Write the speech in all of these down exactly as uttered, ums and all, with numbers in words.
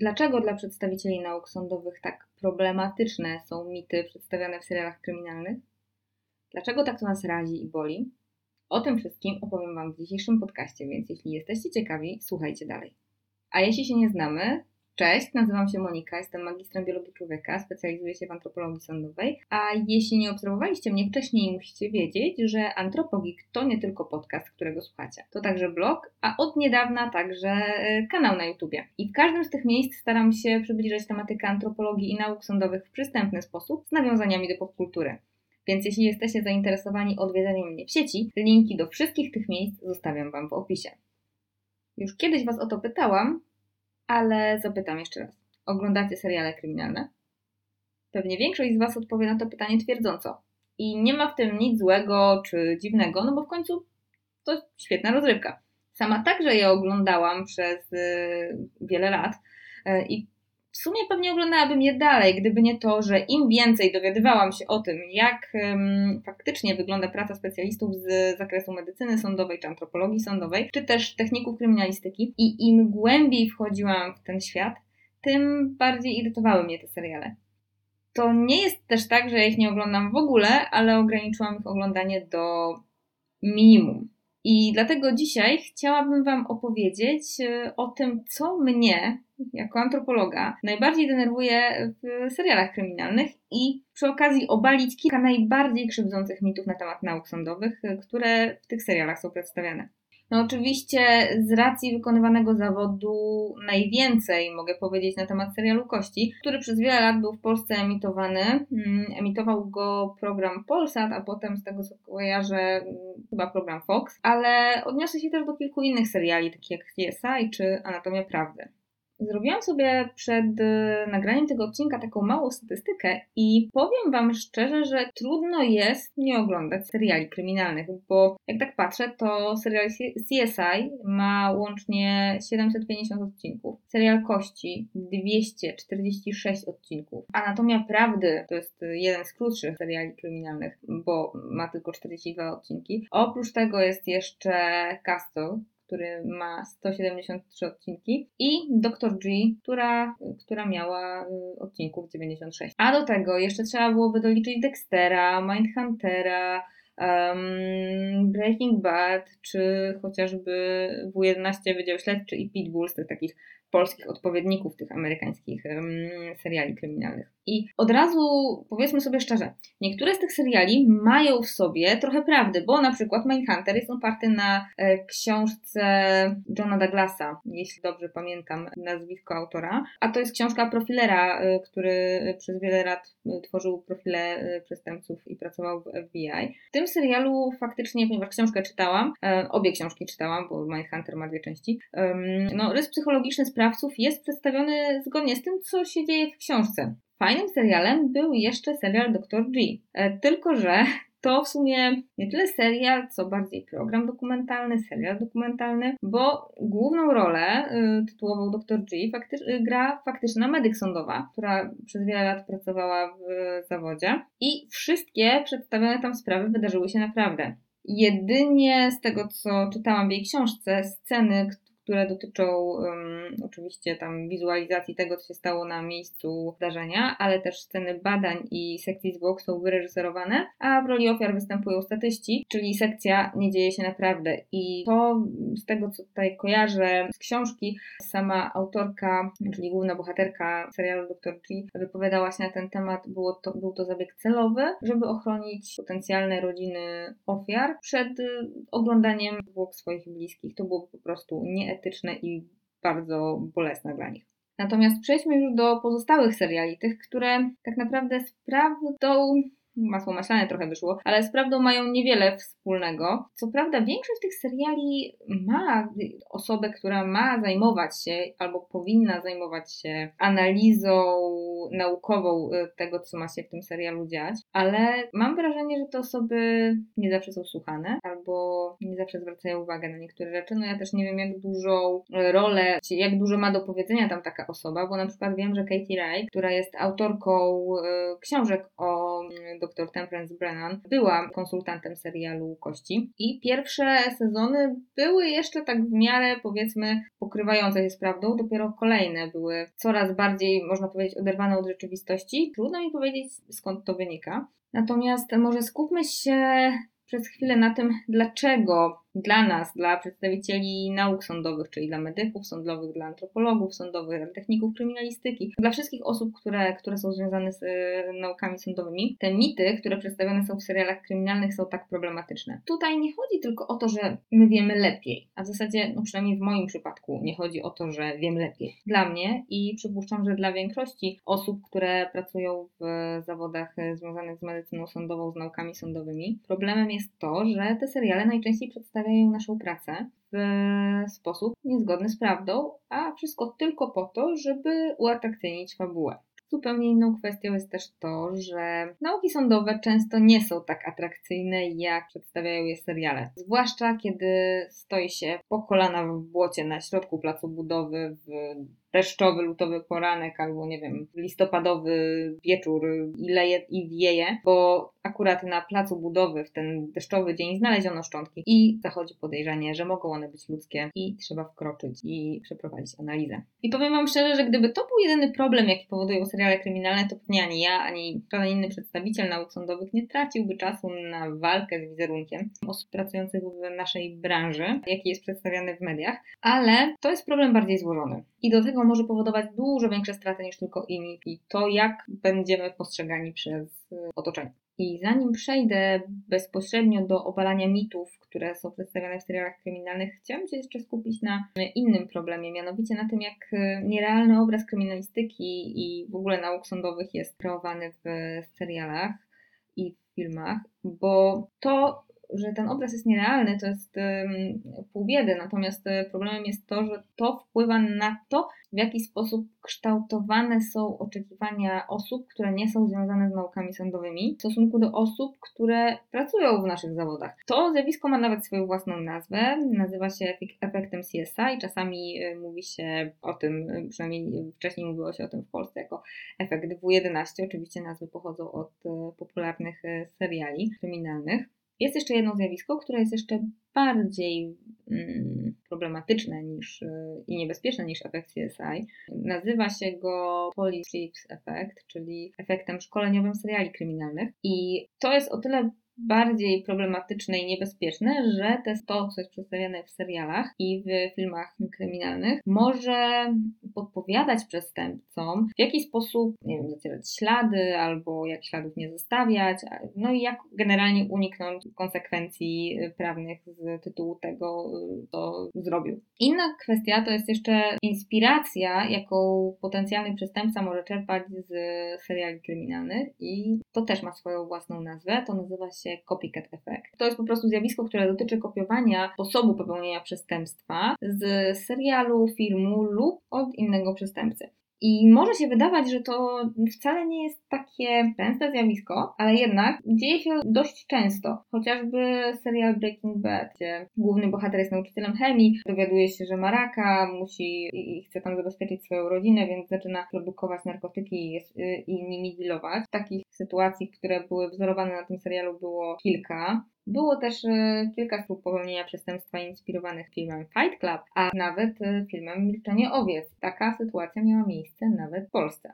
Dlaczego dla przedstawicieli nauk sądowych tak problematyczne są mity przedstawiane w serialach kryminalnych? Dlaczego tak to nas razi i boli? O tym wszystkim opowiem Wam w dzisiejszym podcaście, więc jeśli jesteście ciekawi, słuchajcie dalej. A jeśli się nie znamy... Cześć, nazywam się Monika, jestem magistrem biologii człowieka, specjalizuję się w antropologii sądowej, a jeśli nie obserwowaliście mnie wcześniej, musicie wiedzieć, że AntropoGeek to nie tylko podcast, którego słuchacie. To także blog, a od niedawna także kanał na YouTubie. I w każdym z tych miejsc staram się przybliżać tematykę antropologii i nauk sądowych w przystępny sposób z nawiązaniami do popkultury. Więc jeśli jesteście zainteresowani odwiedzeniem mnie w sieci, linki do wszystkich tych miejsc zostawiam Wam w opisie. Już kiedyś Was o to pytałam, ale zapytam jeszcze raz. Oglądacie seriale kryminalne? Pewnie większość z Was odpowie na to pytanie twierdząco. I nie ma w tym nic złego czy dziwnego, no bo w końcu to świetna rozrywka. Sama także je oglądałam przez y, wiele lat y, i w sumie pewnie oglądałabym je dalej, gdyby nie to, że im więcej dowiadywałam się o tym, jak ym, faktycznie wygląda praca specjalistów z zakresu medycyny sądowej, czy antropologii sądowej, czy też techników kryminalistyki, i im głębiej wchodziłam w ten świat, tym bardziej irytowały mnie te seriale. To nie jest też tak, że ja ich nie oglądam w ogóle, ale ograniczyłam ich oglądanie do minimum. I dlatego dzisiaj chciałabym Wam opowiedzieć o tym, co mnie, jako antropologa, najbardziej denerwuje w serialach kryminalnych i przy okazji obalić kilka najbardziej krzywdzących mitów na temat nauk sądowych, które w tych serialach są przedstawiane. No oczywiście z racji wykonywanego zawodu najwięcej mogę powiedzieć na temat serialu Kości, który przez wiele lat był w Polsce emitowany. Emitował go program Polsat, a potem z tego co kojarzę chyba program Fox, ale odniosę się też do kilku innych seriali, takich jak C S I czy Anatomia Prawdy. Zrobiłam sobie przed nagraniem tego odcinka taką małą statystykę i powiem Wam szczerze, że trudno jest nie oglądać seriali kryminalnych, bo jak tak patrzę, to serial C S I ma łącznie siedemset pięćdziesiąt odcinków, serial Kości dwieście czterdzieści sześć odcinków, Anatomia Prawdy to jest jeden z krótszych seriali kryminalnych, bo ma tylko czterdzieści dwa odcinki. Oprócz tego jest jeszcze Castle, który ma sto siedemdziesiąt trzy odcinki, i doktor G, która, która miała odcinków dziewięćdziesiąt sześć. A do tego jeszcze trzeba byłoby doliczyć Dextera, Mindhuntera, um, Breaking Bad, czy chociażby W jedenaście Wydział Śledczy i Pitbull, z tych takich polskich odpowiedników tych amerykańskich um, seriali kryminalnych. I od razu powiedzmy sobie szczerze, niektóre z tych seriali mają w sobie trochę prawdy, bo na przykład Mindhunter jest oparty na e, książce Johna Douglasa, jeśli dobrze pamiętam nazwisko autora, a to jest książka profilera, e, który przez wiele lat e, tworzył profile e, przestępców i pracował w F B I. W tym serialu faktycznie, ponieważ książkę czytałam, e, obie książki czytałam, bo Mindhunter ma dwie części, e, no, rys psychologiczny sprawców jest przedstawiony zgodnie z tym, co się dzieje w książce. Fajnym serialem był jeszcze serial doktor G. E, tylko że to w sumie nie tyle serial, co bardziej program dokumentalny, serial dokumentalny, bo główną rolę y, tytułową doktor G fakty- gra faktyczna medyk sądowa, która przez wiele lat pracowała w y, zawodzie, i wszystkie przedstawione tam sprawy wydarzyły się naprawdę. Jedynie z tego, co czytałam w jej książce, sceny, które dotyczą um, oczywiście tam wizualizacji tego, co się stało na miejscu zdarzenia, ale też sceny badań i sekcji zwłok są wyreżyserowane, a w roli ofiar występują statyści, czyli sekcja nie dzieje się naprawdę. I to z tego, co tutaj kojarzę z książki, sama autorka, czyli główna bohaterka serialu doktor G, wypowiadała się na ten temat. Było to, był to zabieg celowy, żeby ochronić potencjalne rodziny ofiar przed y, oglądaniem zwłok swoich bliskich. To było po prostu nieetyczne i bardzo bolesne dla nich. Natomiast przejdźmy już do pozostałych seriali, tych, które tak naprawdę z prawdą, masło maślane trochę wyszło, ale z prawdą mają niewiele wspólnego. Co prawda większość tych seriali ma osobę, która ma zajmować się albo powinna zajmować się analizą naukową tego, co ma się w tym serialu dziać, ale mam wrażenie, że te osoby nie zawsze są słuchane albo nie zawsze zwracają uwagę na niektóre rzeczy. No ja też nie wiem, jak dużą rolę, jak dużo ma do powiedzenia tam taka osoba, bo na przykład wiem, że Kathy Reichs, która jest autorką książek o dr Temperance Brennan była konsultantem serialu Kości i pierwsze sezony były jeszcze tak w miarę, powiedzmy, pokrywające się z prawdą, dopiero kolejne były coraz bardziej, można powiedzieć, oderwane od rzeczywistości. Trudno mi powiedzieć, skąd to wynika. Natomiast może skupmy się przez chwilę na tym, dlaczego dla nas, dla przedstawicieli nauk sądowych, czyli dla medyków sądowych, dla antropologów sądowych, dla techników kryminalistyki, dla wszystkich osób, które, które są związane z y, naukami sądowymi, te mity, które przedstawione są w serialach kryminalnych, są tak problematyczne. Tutaj nie chodzi tylko o to, że my wiemy lepiej, a w zasadzie, no przynajmniej w moim przypadku, nie chodzi o to, że wiem lepiej. Dla mnie i przypuszczam, że dla większości osób, które pracują w zawodach związanych z medycyną sądową, z naukami sądowymi, problemem jest to, że te seriale najczęściej przedstawiają naszą pracę w sposób niezgodny z prawdą, a wszystko tylko po to, żeby uatrakcyjnić fabułę. Zupełnie inną kwestią jest też to, że nauki sądowe często nie są tak atrakcyjne, jak przedstawiają je seriale. Zwłaszcza kiedy stoi się po kolana w błocie na środku placu budowy w deszczowy, lutowy poranek albo, nie wiem, listopadowy wieczór i leje i wieje, bo akurat na placu budowy w ten deszczowy dzień znaleziono szczątki i zachodzi podejrzenie, że mogą one być ludzkie i trzeba wkroczyć i przeprowadzić analizę. I powiem Wam szczerze, że gdyby to był jedyny problem, jaki powodują seriale kryminalne, to pewnie ani ja, ani żaden inny przedstawiciel nauk sądowych nie traciłby czasu na walkę z wizerunkiem osób pracujących w naszej branży, jaki jest przedstawiany w mediach, ale to jest problem bardziej złożony. I do tego może powodować dużo większe straty niż tylko inni i to, jak będziemy postrzegani przez otoczenie. I zanim przejdę bezpośrednio do obalania mitów, które są przedstawiane w serialach kryminalnych, chciałam się jeszcze skupić na innym problemie, mianowicie na tym, jak nierealny obraz kryminalistyki i w ogóle nauk sądowych jest kreowany w serialach i w filmach, bo to, że ten obraz jest nierealny, to jest um, pół biedy, natomiast problemem jest to, że to wpływa na to, w jaki sposób kształtowane są oczekiwania osób, które nie są związane z naukami sądowymi w stosunku do osób, które pracują w naszych zawodach. To zjawisko ma nawet swoją własną nazwę, nazywa się efektem C S I, czasami y, mówi się o tym, przynajmniej wcześniej mówiło się o tym w Polsce jako efekt W jedenaście, oczywiście nazwy pochodzą od y, popularnych y, seriali kryminalnych. Jest jeszcze jedno zjawisko, które jest jeszcze bardziej mm, problematyczne niż, yy, i niebezpieczne niż efekt C S I. Nazywa się go Police Effect, czyli efektem szkoleniowym seriali kryminalnych. I to jest o tyle bardziej problematyczne i niebezpieczne, że te to, co jest przedstawiane w serialach i w filmach kryminalnych, może podpowiadać przestępcom, w jaki sposób, nie wiem, zacierać ślady albo jak śladów nie zostawiać, no i jak generalnie uniknąć konsekwencji prawnych z tytułu tego, co zrobił. Inna kwestia to jest jeszcze inspiracja, jaką potencjalny przestępca może czerpać z seriali kryminalnych i to też ma swoją własną nazwę, to nazywa się copycat effect. To jest po prostu zjawisko, które dotyczy kopiowania sposobu popełnienia przestępstwa z serialu, filmu lub od innego przestępcy. I może się wydawać, że to wcale nie jest takie częste zjawisko, ale jednak dzieje się dość często. Chociażby serial Breaking Bad, gdzie główny bohater jest nauczycielem chemii, dowiaduje się, że ma raka, musi i chce tam zabezpieczyć swoją rodzinę, więc zaczyna produkować narkotyki i, i nimi dealować. Takich sytuacji, które były wzorowane na tym serialu, było kilka. Było też kilka słów popełnienia przestępstwa inspirowanych filmem Fight Club, a nawet filmem Milczenie Owiec. Taka sytuacja miała miejsce nawet w Polsce.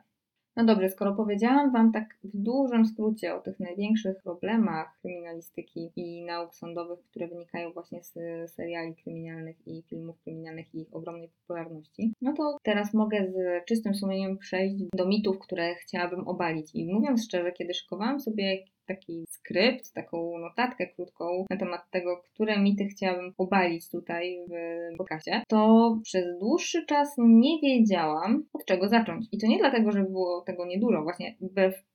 No dobrze, skoro powiedziałam Wam tak w dużym skrócie o tych największych problemach kryminalistyki i nauk sądowych, które wynikają właśnie z seriali kryminalnych i filmów kryminalnych i ich ogromnej popularności, no to teraz mogę z czystym sumieniem przejść do mitów, które chciałabym obalić. I mówiąc szczerze, kiedy szykowałam sobie taki skrypt, taką notatkę krótką na temat tego, które mity chciałabym obalić tutaj w podcaście, to przez dłuższy czas nie wiedziałam, od czego zacząć. I to nie dlatego, że było tego niedużo, właśnie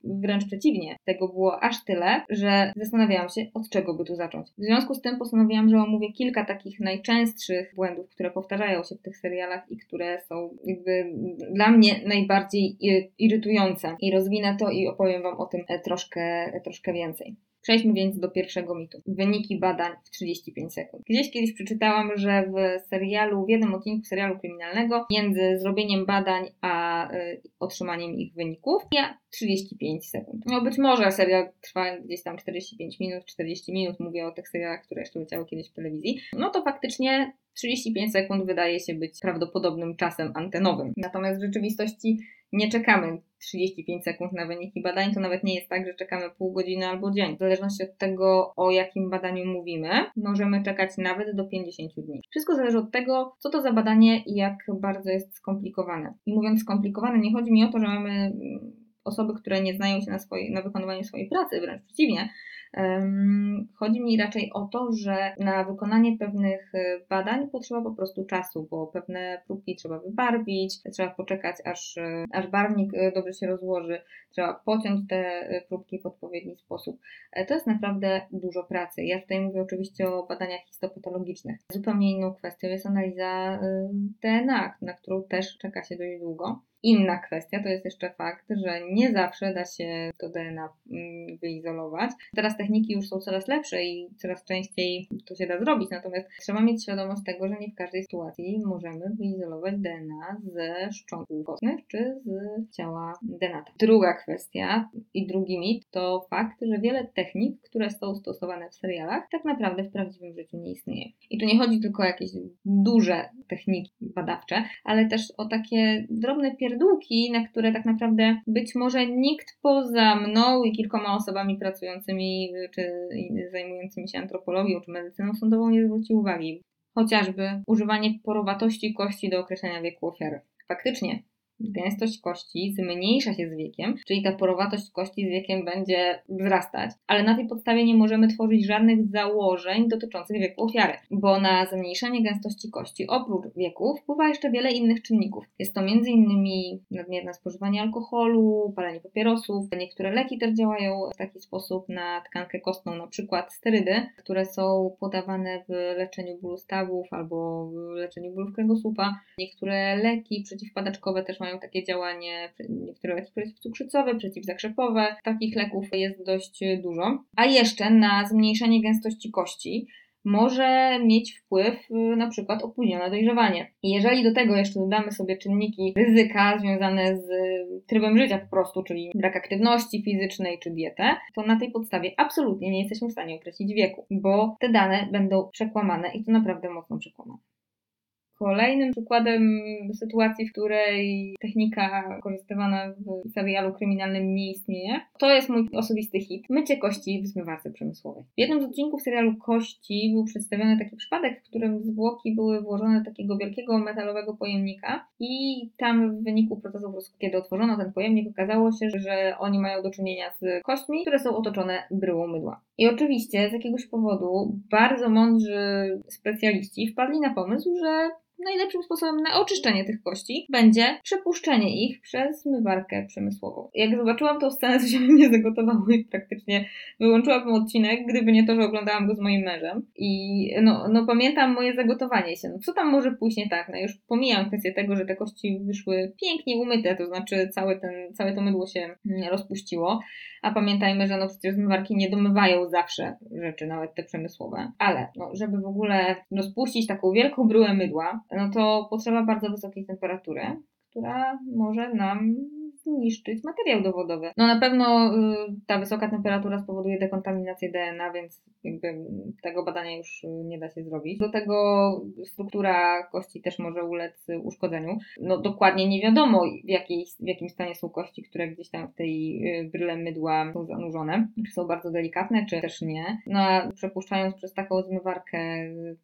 wręcz przeciwnie. Tego było aż tyle, że zastanawiałam się, od czego by tu zacząć. W związku z tym postanowiłam, że omówię kilka takich najczęstszych błędów, które powtarzają się w tych serialach i które są jakby dla mnie najbardziej irytujące. I rozwinę to i opowiem Wam o tym troszkę, troszkę więcej. Przejdźmy więc do pierwszego mitu. Wyniki badań w trzydzieści pięć sekund. Gdzieś kiedyś przeczytałam, że w serialu, w jednym odcinku serialu kryminalnego między zrobieniem badań a y, otrzymaniem ich wyników ja trzydzieści pięć sekund. No być może serial trwa gdzieś tam czterdzieści pięć minut, czterdzieści minut, mówię o tych serialach, które jeszcze leciały kiedyś w telewizji, no to faktycznie trzydzieści pięć sekund wydaje się być prawdopodobnym czasem antenowym. Natomiast w rzeczywistości nie czekamy trzydzieści pięć sekund na wyniki badań, to nawet nie jest tak, że czekamy pół godziny albo dzień. W zależności od tego, o jakim badaniu mówimy, możemy czekać nawet do pięćdziesiąt dni. Wszystko zależy od tego, co to za badanie i jak bardzo jest skomplikowane. I mówiąc skomplikowane, nie chodzi mi o to, że mamy osoby, które nie znają się na, swoje, na wykonywaniu swojej pracy, wręcz przeciwnie. Chodzi mi raczej o to, że na wykonanie pewnych badań potrzeba po prostu czasu, bo pewne próbki trzeba wybarwić, trzeba poczekać, aż, aż barwnik dobrze się rozłoży, trzeba pociąć te próbki w odpowiedni sposób. To jest naprawdę dużo pracy. Ja tutaj mówię oczywiście o badaniach histopatologicznych. Zupełnie inną kwestią jest analiza D N A, na którą też czeka się dość długo. Inna kwestia to jest jeszcze fakt, że nie zawsze da się to D N A wyizolować. Teraz techniki już są coraz lepsze i coraz częściej to się da zrobić, natomiast trzeba mieć świadomość tego, że nie w każdej sytuacji możemy wyizolować D N A ze szczątków kostnych czy z ciała denata. Druga kwestia i drugi mit to fakt, że wiele technik, które są stosowane w serialach, tak naprawdę w prawdziwym życiu nie istnieje. I tu nie chodzi tylko o jakieś duże techniki badawcze, ale też o takie drobne pierdolki, na które tak naprawdę być może nikt poza mną i kilkoma osobami pracującymi czy zajmującymi się antropologią czy medycyną sądową nie zwróci uwagi. Chociażby używanie porowatości kości do określenia wieku ofiary. Faktycznie gęstość kości zmniejsza się z wiekiem, czyli ta porowatość kości z wiekiem będzie wzrastać, ale na tej podstawie nie możemy tworzyć żadnych założeń dotyczących wieku ofiary, bo na zmniejszenie gęstości kości oprócz wieku wpływa jeszcze wiele innych czynników. Jest to między innymi nadmierne spożywanie alkoholu, palenie papierosów, niektóre leki też działają w taki sposób na tkankę kostną, na przykład sterydy, które są podawane w leczeniu bólu stawów albo w leczeniu bólu kręgosłupa. Niektóre leki przeciwpadaczkowe też mają takie działanie, niektóre leki przeciwcukrzycowe, przeciwzakrzepowe. Takich leków jest dość dużo. A jeszcze na zmniejszenie gęstości kości może mieć wpływ na przykład opóźnione dojrzewanie. I jeżeli do tego jeszcze dodamy sobie czynniki ryzyka związane z trybem życia po prostu, czyli brak aktywności fizycznej czy dietę, to na tej podstawie absolutnie nie jesteśmy w stanie określić wieku, bo te dane będą przekłamane i to naprawdę mocno przekłamane. Kolejnym przykładem sytuacji, w której technika wykorzystywana w serialu kryminalnym nie istnieje, to jest mój osobisty hit, mycie kości w zmywarce przemysłowej. W jednym z odcinków serialu Kości był przedstawiony taki przypadek, w którym zwłoki były włożone do takiego wielkiego metalowego pojemnika i tam w wyniku procesu, kiedy otworzono ten pojemnik, okazało się, że oni mają do czynienia z kośćmi, które są otoczone bryłą mydła. I oczywiście z jakiegoś powodu bardzo mądrzy specjaliści wpadli na pomysł, że najlepszym sposobem na oczyszczenie tych kości będzie przepuszczenie ich przez zmywarkę przemysłową. Jak zobaczyłam tą scenę, to się mnie zagotowało i praktycznie wyłączyłabym odcinek, gdyby nie to, że oglądałam go z moim mężem. I no, no pamiętam moje zagotowanie się. No co tam może pójść nie tak? No już pomijam kwestię tego, że te kości wyszły pięknie umyte, to znaczy całe, ten, całe to mydło się rozpuściło. A pamiętajmy, że no przecież zmywarki nie domywają zawsze rzeczy, nawet te przemysłowe. Ale no, żeby w ogóle rozpuścić taką wielką bryłę mydła, no to potrzeba bardzo wysokiej temperatury, która może nam zniszczyć materiał dowodowy. No na pewno y, ta wysoka temperatura spowoduje dekontaminację D N A, więc jakby tego badania już nie da się zrobić. Do tego struktura kości też może ulec uszkodzeniu. No dokładnie nie wiadomo w, jakiej, w jakim stanie są kości, które gdzieś tam w tej bryle mydła są zanurzone. Czy są bardzo delikatne, czy też nie. No a przepuszczając przez taką zmywarkę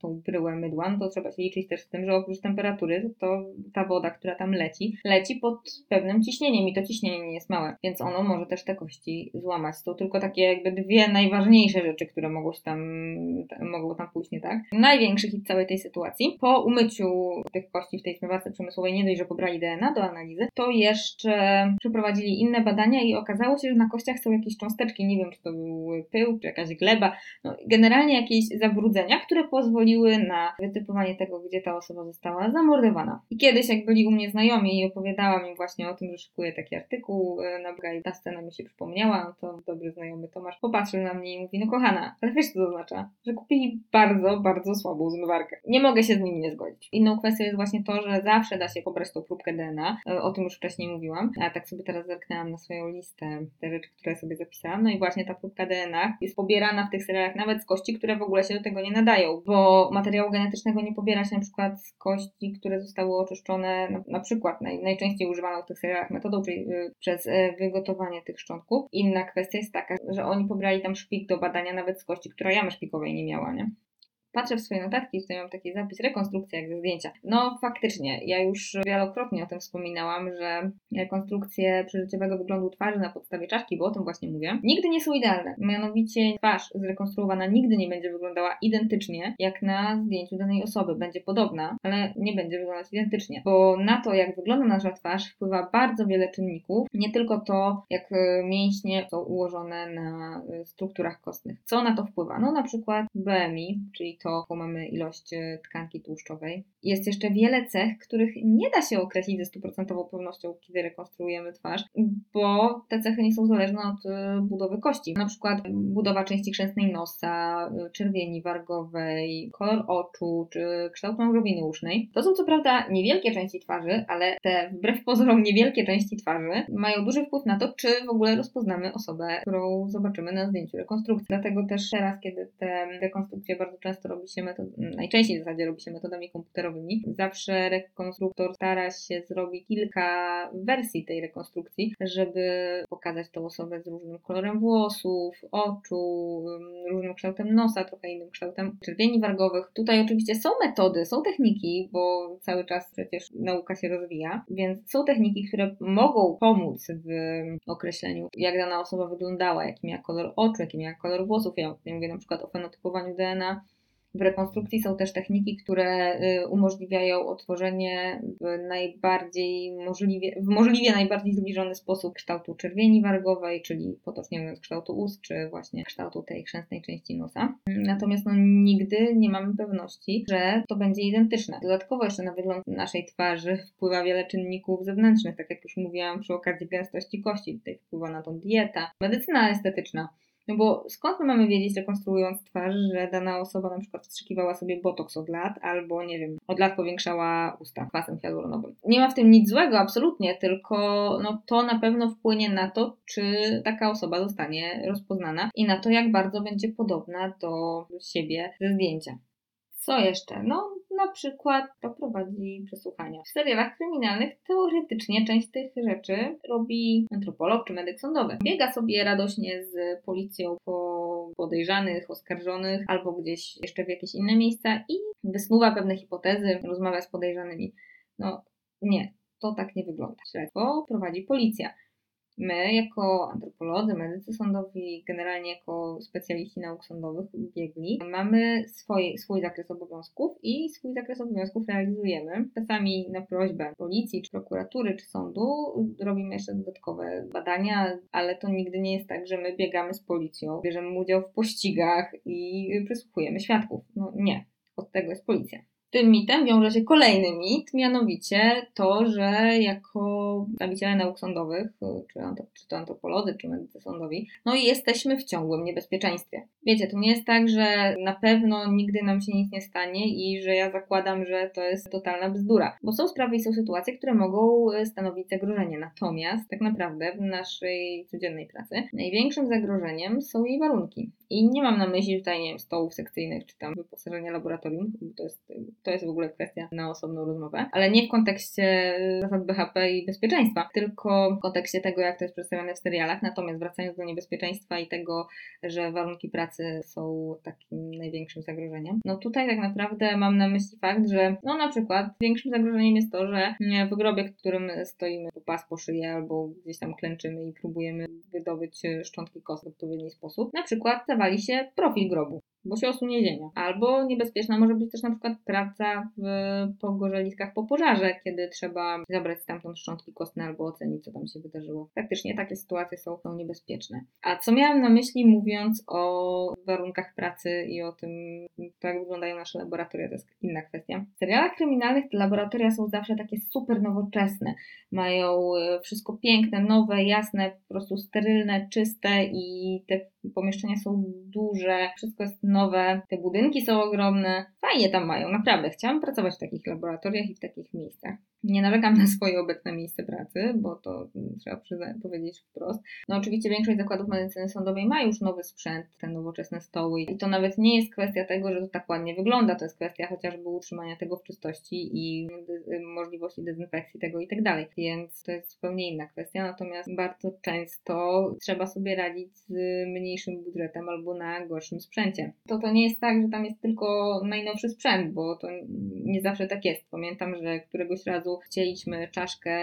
tą bryłę mydła, no to trzeba się liczyć też z tym, że oprócz temperatury to ta woda, która tam leci, leci pod pewnym ciśnieniem. I to ciśnienie nie jest małe, więc ono może też te kości złamać. To tylko takie jakby dwie najważniejsze rzeczy, które mogą się tam, tam, mogą tam pójść nie tak. Największy hit całej tej sytuacji, po umyciu tych kości w tej zmywarce przemysłowej, nie dość, że pobrali D N A do analizy, to jeszcze przeprowadzili inne badania i okazało się, że na kościach są jakieś cząsteczki, nie wiem, czy to był pył, czy jakaś gleba, no generalnie jakieś zabrudzenia, które pozwoliły na wytypowanie tego, gdzie ta osoba została zamordowana. I kiedyś, jak byli u mnie znajomi i opowiadałam im właśnie o tym, że szykuję taki artykuł na bloga i ta scena mi się przypomniała, to dobry znajomy Tomasz popatrzył na mnie i mówi: no kochana, ale wiesz co to oznacza? Że kupili bardzo, bardzo słabą zmywarkę. Nie mogę się z nimi nie zgodzić. Inną kwestią jest właśnie to, że zawsze da się pobrać tą próbkę D N A, o tym już wcześniej mówiłam, a tak sobie teraz zerknęłam na swoją listę te rzeczy, które sobie zapisałam, no i właśnie ta próbka D N A jest pobierana w tych serialach nawet z kości, które w ogóle się do tego nie nadają, bo materiału genetycznego nie pobiera się na przykład z kości, które zostały oczyszczone na, na przykład naj, najczęściej używaną w tych serialach metodą, czyli y, przez y, wygotowanie tych szczątków. Inna kwestia jest taka, że oni pobrali tam szpik do badania nawet z kości, która jamy szpikowej nie miała, nie? Patrzę w swoje notatki, tutaj mam taki zapis, rekonstrukcja jak ze zdjęcia. No faktycznie, ja już wielokrotnie o tym wspominałam, że rekonstrukcje przeżyciowego wyglądu twarzy na podstawie czaszki, bo o tym właśnie mówię, nigdy nie są idealne. Mianowicie twarz zrekonstruowana nigdy nie będzie wyglądała identycznie, jak na zdjęciu danej osoby. Będzie podobna, ale nie będzie wyglądać identycznie, bo na to, jak wygląda nasza twarz, wpływa bardzo wiele czynników, nie tylko to, jak mięśnie są ułożone na strukturach kostnych. Co na to wpływa? No na przykład B M I, czyli to, jaką mamy ilość tkanki tłuszczowej. Jest jeszcze wiele cech, których nie da się określić ze stuprocentową pewnością, kiedy rekonstruujemy twarz, bo te cechy nie są zależne od budowy kości. Na przykład budowa części chrzęsnej nosa, czerwieni wargowej, kolor oczu, czy kształt małżowiny usznej. To są co prawda niewielkie części twarzy, ale te wbrew pozorom niewielkie części twarzy mają duży wpływ na to, czy w ogóle rozpoznamy osobę, którą zobaczymy na zdjęciu rekonstrukcji. Dlatego też teraz, kiedy te rekonstrukcje bardzo często robi się metod... najczęściej w zasadzie robi się metodami komputerowymi. Zawsze rekonstruktor stara się zrobić kilka wersji tej rekonstrukcji, żeby pokazać tą osobę z różnym kolorem włosów, oczu, różnym kształtem nosa, trochę innym kształtem czerwieni wargowych. Tutaj oczywiście są metody, są techniki, bo cały czas przecież nauka się rozwija, więc są techniki, które mogą pomóc w określeniu, jak dana osoba wyglądała, jaki miała kolor oczu, jaki miała kolor włosów. Ja tutaj mówię na przykład o fenotypowaniu D N A. W rekonstrukcji są też techniki, które umożliwiają odtworzenie w najbardziej możliwie, w możliwie najbardziej zbliżony sposób kształtu czerwieni wargowej, czyli potocznie mówiąc kształtu ust, czy właśnie kształtu tej chrzęsnej części nosa. Natomiast no, nigdy nie mamy pewności, że to będzie identyczne. Dodatkowo jeszcze na wygląd naszej twarzy wpływa wiele czynników zewnętrznych, tak jak już mówiłam przy okazji gęstości kości. Tutaj wpływa na to dieta, medycyna estetyczna. No bo skąd my mamy wiedzieć, rekonstruując twarz, że dana osoba na przykład wstrzykiwała sobie botoks od lat, albo nie wiem, od lat powiększała usta kwasem hialuronowym. Nie ma w tym nic złego, absolutnie, tylko no, to na pewno wpłynie na to, czy taka osoba zostanie rozpoznana i na to, jak bardzo będzie podobna do siebie ze zdjęcia. Co jeszcze? No na przykład to prowadzi przesłuchania. W serialach kryminalnych teoretycznie część tych rzeczy robi antropolog czy medyk sądowy. Biega sobie radośnie z policją po podejrzanych, oskarżonych albo gdzieś jeszcze w jakieś inne miejsca i wysnuwa pewne hipotezy, rozmawia z podejrzanymi. No nie, to tak nie wygląda. Śledztwo prowadzi policja. My jako antropolodzy, medycy sądowi, generalnie jako specjaliści nauk sądowych, biegli, mamy swój, swój zakres obowiązków i swój zakres obowiązków realizujemy. Czasami na prośbę policji, czy prokuratury, czy sądu robimy jeszcze dodatkowe badania, ale to nigdy nie jest tak, że my biegamy z policją, bierzemy udział w pościgach i przysłuchujemy świadków. No nie, od tego jest policja. Tym mitem wiąże się kolejny mit, mianowicie to, że jako przedstawiciele nauk sądowych, czy, czy to antropolodzy, czy medycy sądowi, no i jesteśmy w ciągłym niebezpieczeństwie. Wiecie, to nie jest tak, że na pewno nigdy nam się nic nie stanie i że ja zakładam, że to jest totalna bzdura, bo są sprawy i są sytuacje, które mogą stanowić zagrożenie. Natomiast tak naprawdę w naszej codziennej pracy największym zagrożeniem są jej warunki. I nie mam na myśli tutaj, nie wiem, stołów sekcyjnych, czy tam wyposażenia laboratorium, bo to jest... To jest w ogóle kwestia na osobną rozmowę, ale nie w kontekście zasad B H P i bezpieczeństwa, tylko w kontekście tego, jak to jest przedstawiane w serialach. Natomiast wracając do niebezpieczeństwa i tego, że warunki pracy są takim największym zagrożeniem, no tutaj tak naprawdę mam na myśli fakt, że no na przykład większym zagrożeniem jest to, że w grobie, w którym stoimy po pas, po szyję albo gdzieś tam klęczymy i próbujemy wydobyć szczątki kost w odpowiedni sposób, na przykład zawali się profil grobu. bo się osunie ziemia. Albo niebezpieczna może być też na przykład praca w pogorzeliskach po pożarze, kiedy trzeba zabrać stamtąd szczątki kostne albo ocenić, co tam się wydarzyło. Faktycznie takie sytuacje są, są niebezpieczne. A co miałam na myśli, mówiąc o warunkach pracy i o tym, jak wyglądają nasze laboratoria, to jest inna kwestia. W serialach kryminalnych te laboratoria są zawsze takie super nowoczesne. Mają wszystko piękne, nowe, jasne, po prostu sterylne, czyste i te pomieszczenia są duże, wszystko jest nowe, te budynki są ogromne. Fajnie tam mają, naprawdę. Chciałam pracować w takich laboratoriach i w takich miejscach. Nie narzekam na swoje obecne miejsce pracy, bo to trzeba przyznać, powiedzieć wprost. No oczywiście większość zakładów medycyny sądowej ma już nowy sprzęt, te nowoczesne stoły i to nawet nie jest kwestia tego, że to tak ładnie wygląda, to jest kwestia chociażby utrzymania tego w czystości i dy- możliwości dezynfekcji tego i tak dalej, więc to jest zupełnie inna kwestia, natomiast bardzo często trzeba sobie radzić z mniejszym budżetem albo na gorszym sprzęcie. To to nie jest tak, że tam jest tylko najnowszy sprzęt, bo to nie zawsze tak jest. Pamiętam, że któregoś razu chcieliśmy czaszkę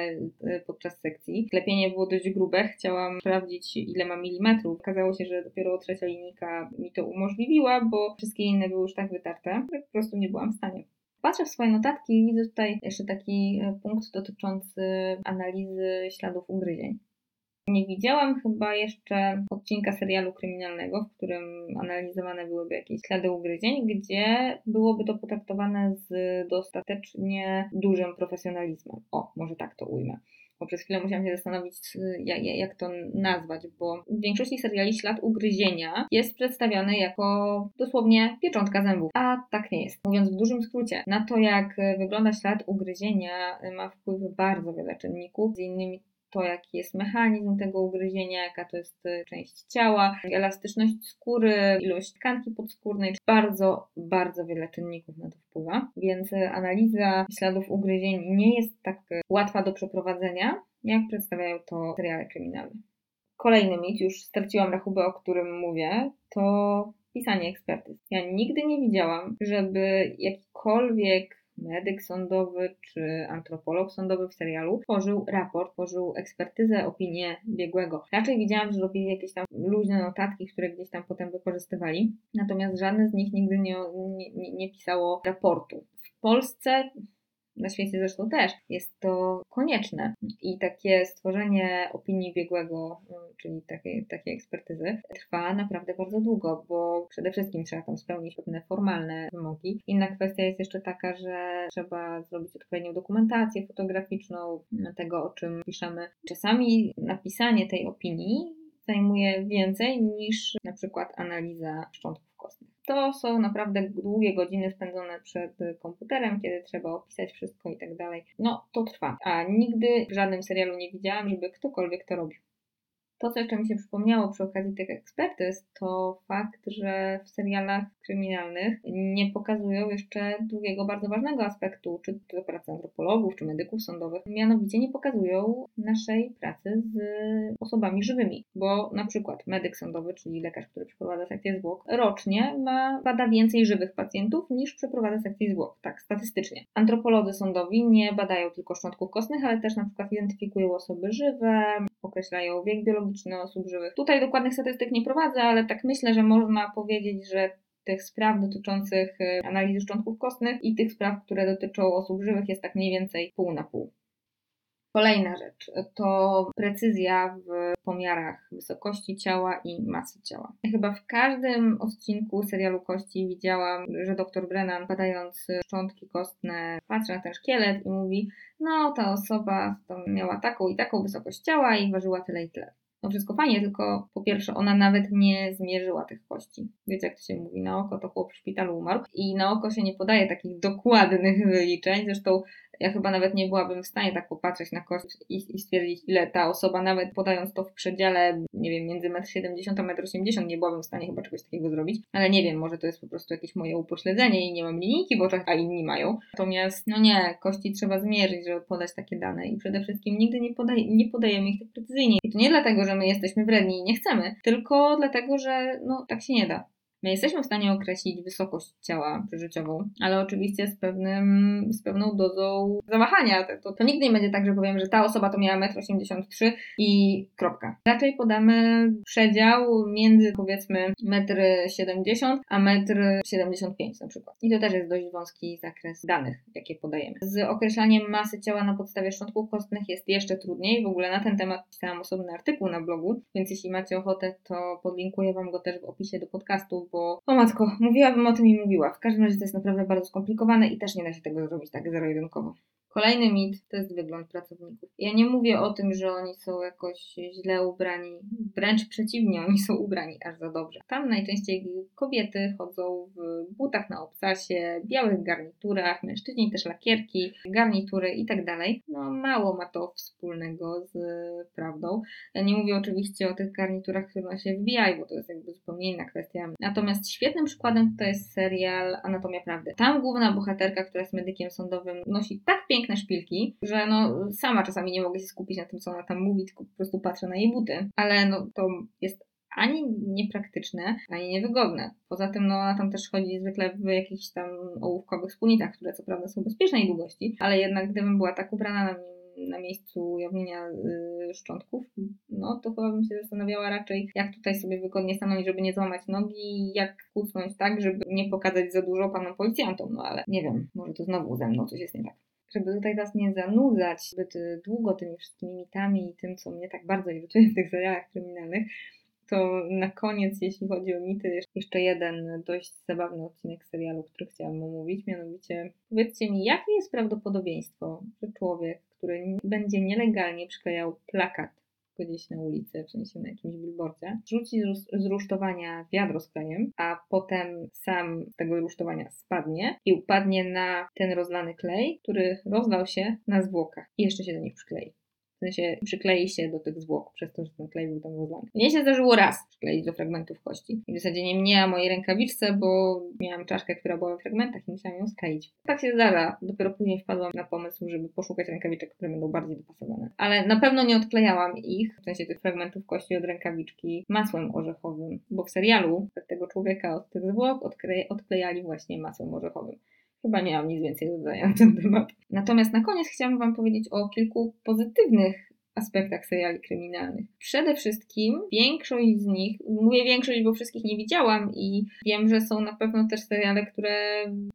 podczas sekcji. Klepienie było dość grube, chciałam sprawdzić, ile ma milimetrów. Okazało się, że dopiero trzecia linijka mi to umożliwiła, bo wszystkie inne były już tak wytarte, że po prostu nie byłam w stanie. Patrzę w swoje notatki i widzę tutaj jeszcze taki punkt dotyczący analizy śladów ugryzień. Nie widziałam chyba jeszcze odcinka serialu kryminalnego, w którym analizowane byłyby jakieś ślady ugryzień, gdzie byłoby to potraktowane z dostatecznie dużym profesjonalizmem. O, może tak to ujmę. Bo przez chwilę musiałam się zastanowić, jak to nazwać, bo w większości seriali ślad ugryzienia jest przedstawiany jako dosłownie pieczątka zębów, a tak nie jest. Mówiąc w dużym skrócie, na to jak wygląda ślad ugryzienia ma wpływ bardzo wiele czynników, z innymi to, jaki jest mechanizm tego ugryzienia, jaka to jest część ciała, elastyczność skóry, ilość tkanki podskórnej. Bardzo, bardzo wiele czynników na to wpływa, więc analiza śladów ugryzień nie jest tak łatwa do przeprowadzenia, jak przedstawiają to seriale kryminalne. Kolejny mit, już straciłam rachubę, o którym mówię, to pisanie ekspertyz. Ja nigdy nie widziałam, żeby jakikolwiek medyk sądowy czy antropolog sądowy w serialu tworzył raport, tworzył ekspertyzę, opinię biegłego. Raczej widziałam, że robili jakieś tam luźne notatki, które gdzieś tam potem wykorzystywali, natomiast żadne z nich nigdy nie, nie, nie pisało raportu. W Polsce, na świecie zresztą też, jest to konieczne i takie stworzenie opinii biegłego, czyli takiej, takiej ekspertyzy, trwa naprawdę bardzo długo, bo przede wszystkim trzeba tam spełnić pewne formalne wymogi. Inna kwestia jest jeszcze taka, że trzeba zrobić odpowiednią dokumentację fotograficzną tego, o czym piszemy. Czasami napisanie tej opinii zajmuje więcej niż na przykład analiza szczątków kostnych. To są naprawdę długie godziny spędzone przed komputerem, kiedy trzeba opisać wszystko i tak dalej. No, to trwa. A nigdy w żadnym serialu nie widziałam, żeby ktokolwiek to robił. To, co jeszcze mi się przypomniało przy okazji tych ekspertyz, to fakt, że w serialach kryminalnych nie pokazują jeszcze drugiego bardzo ważnego aspektu, czy to pracy antropologów, czy medyków sądowych. Mianowicie nie pokazują naszej pracy z osobami żywymi, bo na przykład medyk sądowy, czyli lekarz, który przeprowadza sekcję zwłok, rocznie ma bada więcej żywych pacjentów niż przeprowadza sekcję zwłok, tak statystycznie. Antropolodzy sądowi nie badają tylko szczątków kostnych, ale też na przykład identyfikują osoby żywe, określają wiek biologiczny osób żywych. Tutaj dokładnych statystyk nie prowadzę, ale tak myślę, że można powiedzieć, że tych spraw dotyczących analizy szczątków kostnych i tych spraw, które dotyczą osób żywych, jest tak mniej więcej pół na pół. Kolejna rzecz to precyzja w pomiarach wysokości ciała i masy ciała. Chyba w każdym odcinku serialu Kości widziałam, że doktor Brennan, badając szczątki kostne, patrzy na ten szkielet i mówi: no, ta osoba miała taką i taką wysokość ciała i ważyła tyle i tyle. No wszystko fajnie, tylko po pierwsze ona nawet nie zmierzyła tych kości. Wiecie, jak to się mówi, na oko to chłop w szpitalu umarł i na oko się nie podaje takich dokładnych wyliczeń. Zresztą ja chyba nawet nie byłabym w stanie tak popatrzeć na kość i, i stwierdzić, ile ta osoba, nawet podając to w przedziale, nie wiem, między metr siedemdziesiąt a metr osiemdziesiąt, nie byłabym w stanie chyba czegoś takiego zrobić. Ale nie wiem, może to jest po prostu jakieś moje upośledzenie i nie mam linijki w oczach, a inni mają. Natomiast, no nie, kości trzeba zmierzyć, żeby podać takie dane i przede wszystkim nigdy nie, podaj, nie podajemy ich tak precyzyjnie. I to nie dlatego, że my jesteśmy wredni i nie chcemy, tylko dlatego, że no tak się nie da. My jesteśmy w stanie określić wysokość ciała przeżyciową, ale oczywiście z, pewnym, z pewną dozą zawahania. To, to, to nigdy nie będzie tak, że powiem, że ta osoba to miała metr osiemdziesiąt trzy i kropka. Raczej podamy przedział między powiedzmy metr siedemdziesiąt a metr siedemdziesiąt pięć na przykład. I to też jest dość wąski zakres danych, jakie podajemy. Z określaniem masy ciała na podstawie szczątków kostnych jest jeszcze trudniej. W ogóle na ten temat pisałam osobny artykuł na blogu, więc jeśli macie ochotę, to podlinkuję Wam go też w opisie do podcastu, bo o matko, mówiłabym o tym i mówiła. W każdym razie to jest naprawdę bardzo skomplikowane i też nie da się tego zrobić tak zero-jedynkowo. Kolejny mit to jest wygląd pracowników. Ja nie mówię o tym, że oni są jakoś źle ubrani, wręcz przeciwnie, oni są ubrani aż za dobrze. Tam najczęściej kobiety chodzą w butach na obcasie, białych garniturach, mężczyźni też lakierki, garnitury i tak dalej. No mało ma to wspólnego z prawdą. Ja nie mówię oczywiście o tych garniturach, które ma się F B I, bo to jest jakby zupełnie inna kwestia. Natomiast świetnym przykładem to jest serial Anatomia Prawdy. Tam główna bohaterka, która jest medykiem sądowym, nosi tak piękne na szpilki, że no sama czasami nie mogę się skupić na tym, co ona tam mówi, tylko po prostu patrzę na jej buty, ale no to jest ani niepraktyczne, ani niewygodne. Poza tym no ona tam też chodzi zwykle w jakichś tam ołówkowych spódnicach, które co prawda są bezpiecznej długości, ale jednak gdybym była tak ubrana na, na miejscu ujawnienia yy, szczątków, no to chyba bym się zastanawiała raczej, jak tutaj sobie wygodnie stanąć, żeby nie złamać nogi, jak kucnąć tak, żeby nie pokazać za dużo panom policjantom, no ale nie wiem, może to znowu ze mną coś jest nie tak. Żeby tutaj Was nie zanudzać zbyt długo tymi wszystkimi mitami i tym, co mnie tak bardzo irytuje w tych serialach kryminalnych, to na koniec, jeśli chodzi o mity, jeszcze jeden dość zabawny odcinek serialu, który chciałam omówić, mianowicie powiedzcie mi, jakie jest prawdopodobieństwo, że człowiek, który będzie nielegalnie przyklejał plakat gdzieś na ulicy, w sensie na jakimś billboardzie, rzuci z rusztowania wiadro z klejem, a potem sam z tego rusztowania spadnie i upadnie na ten rozlany klej, który rozlał się na zwłokach i jeszcze się do nich przyklei. W sensie przyklei się do tych zwłok przez to, że ten klej był tam rozlany. Mnie się zdarzyło raz przykleić do fragmentów kości. I w zasadzie nie mnie, a mojej rękawiczce, bo miałam czaszkę, która była we fragmentach i musiałam ją skleić. Tak się zdarza. Dopiero później wpadłam na pomysł, żeby poszukać rękawiczek, które będą bardziej dopasowane. Ale na pewno nie odklejałam ich, w sensie tych fragmentów kości od rękawiczki, masłem orzechowym. Bo w serialu tego człowieka od tych zwłok odklejali właśnie masłem orzechowym. Chyba nie mam nic więcej do dodania na ten temat. Natomiast na koniec chciałam Wam powiedzieć o kilku pozytywnych aspektach seriali kryminalnych. Przede wszystkim większość z nich, mówię większość, bo wszystkich nie widziałam i wiem, że są na pewno też seriale, które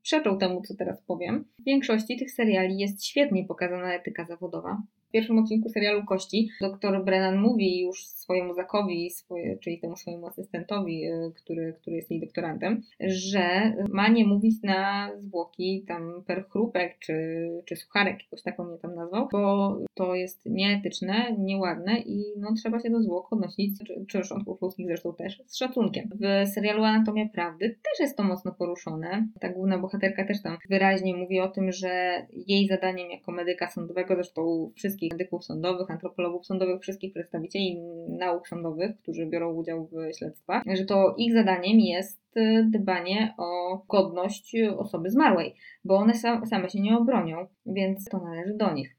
przeczą temu, co teraz powiem. W większości tych seriali jest świetnie pokazana etyka zawodowa. W pierwszym odcinku serialu Kości doktor Brennan mówi już swojemu Zakowi, swoje, czyli temu swojemu asystentowi, który, który jest jej doktorantem, że ma nie mówić na zwłoki tam perchrupek czy, czy sucharek, jakoś tak on je tam nazwał, bo to jest nieetyczne, nieładne i no, trzeba się do zwłok odnosić, czy, czy szczątków ludzkich zresztą też, z szacunkiem. W serialu Anatomia Prawdy też jest to mocno poruszone. Ta główna bohaterka też tam wyraźnie mówi o tym, że jej zadaniem jako medyka sądowego, zresztą wszystkie medyków sądowych, antropologów sądowych, wszystkich przedstawicieli nauk sądowych, którzy biorą udział w śledztwach, że to ich zadaniem jest dbanie o godność osoby zmarłej, bo one same się nie obronią, więc to należy do nich.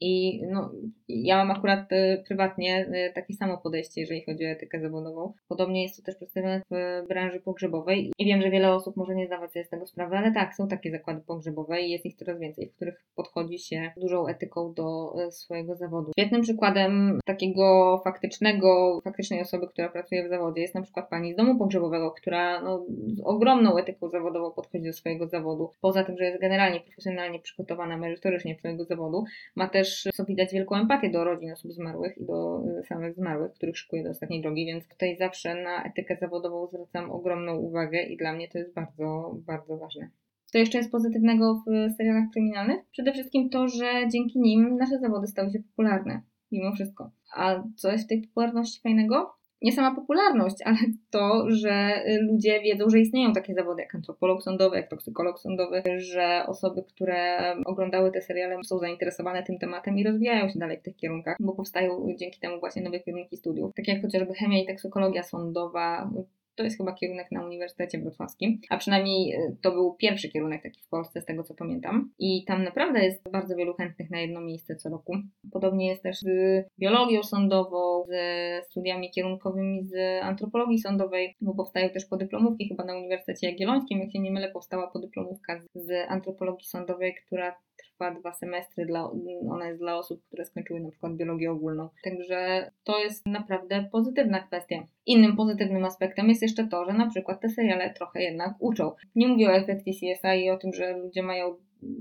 I no, ja mam akurat y, prywatnie y, takie samo podejście, jeżeli chodzi o etykę zawodową. Podobnie jest to też przedstawione w branży pogrzebowej i wiem, że wiele osób może nie zdawać sobie z tego sprawy, ale tak, są takie zakłady pogrzebowe i jest ich coraz więcej, w których podchodzi się dużą etyką do y, swojego zawodu. Świetnym przykładem takiego faktycznego, faktycznej osoby, która pracuje w zawodzie jest na przykład pani z domu pogrzebowego, która no, z ogromną etyką zawodową podchodzi do swojego zawodu. Poza tym, że jest generalnie profesjonalnie przygotowana merytorycznie do swojego zawodu, ma też co widać wielką empatię do rodzin osób zmarłych i do samych zmarłych, których szykuje do ostatniej drogi, więc tutaj zawsze na etykę zawodową zwracam ogromną uwagę i dla mnie to jest bardzo, bardzo ważne. Co jeszcze jest pozytywnego w serialach kryminalnych? Przede wszystkim to, że dzięki nim nasze zawody stały się popularne, mimo wszystko. A co jest w tej popularności fajnego? Nie sama popularność, ale to, że ludzie wiedzą, że istnieją takie zawody jak antropolog sądowy, jak toksykolog sądowy, że osoby, które oglądały te seriale, są zainteresowane tym tematem i rozwijają się dalej w tych kierunkach, bo powstają dzięki temu właśnie nowe kierunki studiów, tak jak chociażby chemia i toksykologia sądowa, to jest chyba kierunek na Uniwersytecie Wrocławskim, a przynajmniej to był pierwszy kierunek taki w Polsce, z tego co pamiętam. I tam naprawdę jest bardzo wielu chętnych na jedno miejsce co roku. Podobnie jest też z biologią sądową, ze studiami kierunkowymi z antropologii sądowej, bo powstają też podyplomówki, chyba na Uniwersytecie Jagiellońskim, jak się nie mylę, powstała podyplomówka z antropologii sądowej, która trwa dwa semestry, dla, ona jest dla osób, które skończyły na przykład biologię ogólną. Także to jest naprawdę pozytywna kwestia. Innym pozytywnym aspektem jest jeszcze to, że na przykład te seriale trochę jednak uczą. Nie mówię o efekcie C S I i o tym, że ludzie mają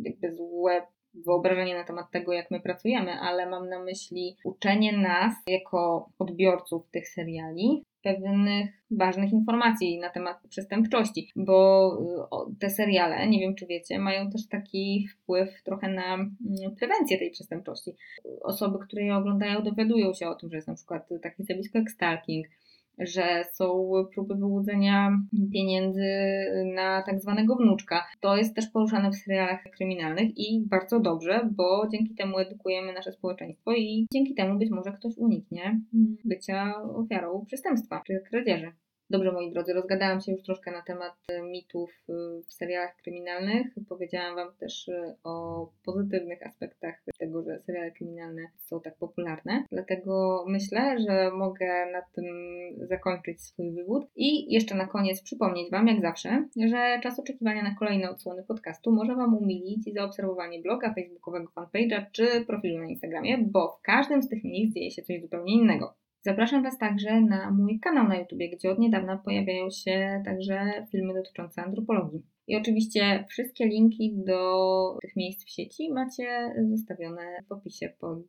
jakby złe wyobrażenie na temat tego, jak my pracujemy, ale mam na myśli uczenie nas jako odbiorców tych seriali pewnych ważnych informacji na temat przestępczości, bo te seriale, nie wiem czy wiecie, mają też taki wpływ trochę na prewencję tej przestępczości. Osoby, które je oglądają, dowiadują się o tym, że jest na przykład takie zjawisko jak stalking, że są próby wyłudzenia pieniędzy na tak zwanego wnuczka. To jest też poruszane w serialach kryminalnych i bardzo dobrze, bo dzięki temu edukujemy nasze społeczeństwo i dzięki temu być może ktoś uniknie bycia ofiarą przestępstwa czy kradzieży. Dobrze, moi drodzy, rozgadałam się już troszkę na temat mitów w serialach kryminalnych. Powiedziałam Wam też o pozytywnych aspektach tego, że seriale kryminalne są tak popularne. Dlatego myślę, że mogę na tym zakończyć swój wywód. I jeszcze na koniec przypomnieć Wam, jak zawsze, że czas oczekiwania na kolejne odsłony podcastu może Wam umilić i zaobserwowanie bloga, facebookowego fanpage'a czy profilu na Instagramie, bo w każdym z tych miejsc dzieje się coś zupełnie innego. Zapraszam Was także na mój kanał na YouTubie, gdzie od niedawna pojawiają się także filmy dotyczące antropologii. I oczywiście wszystkie linki do tych miejsc w sieci macie zostawione w opisie pod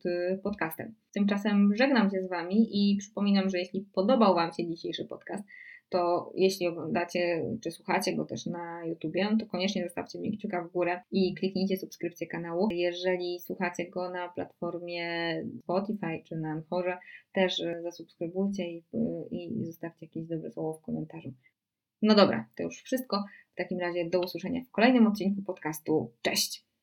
podcastem. Tymczasem żegnam się z Wami i przypominam, że jeśli podobał Wam się dzisiejszy podcast, to jeśli oglądacie czy słuchacie go też na YouTubie, to koniecznie zostawcie mi kciuka w górę i kliknijcie subskrypcję kanału. Jeżeli słuchacie go na platformie Spotify czy na Anchorze, też zasubskrybujcie i, i zostawcie jakieś dobre słowo w komentarzu. No dobra, to już wszystko. W takim razie do usłyszenia w kolejnym odcinku podcastu. Cześć!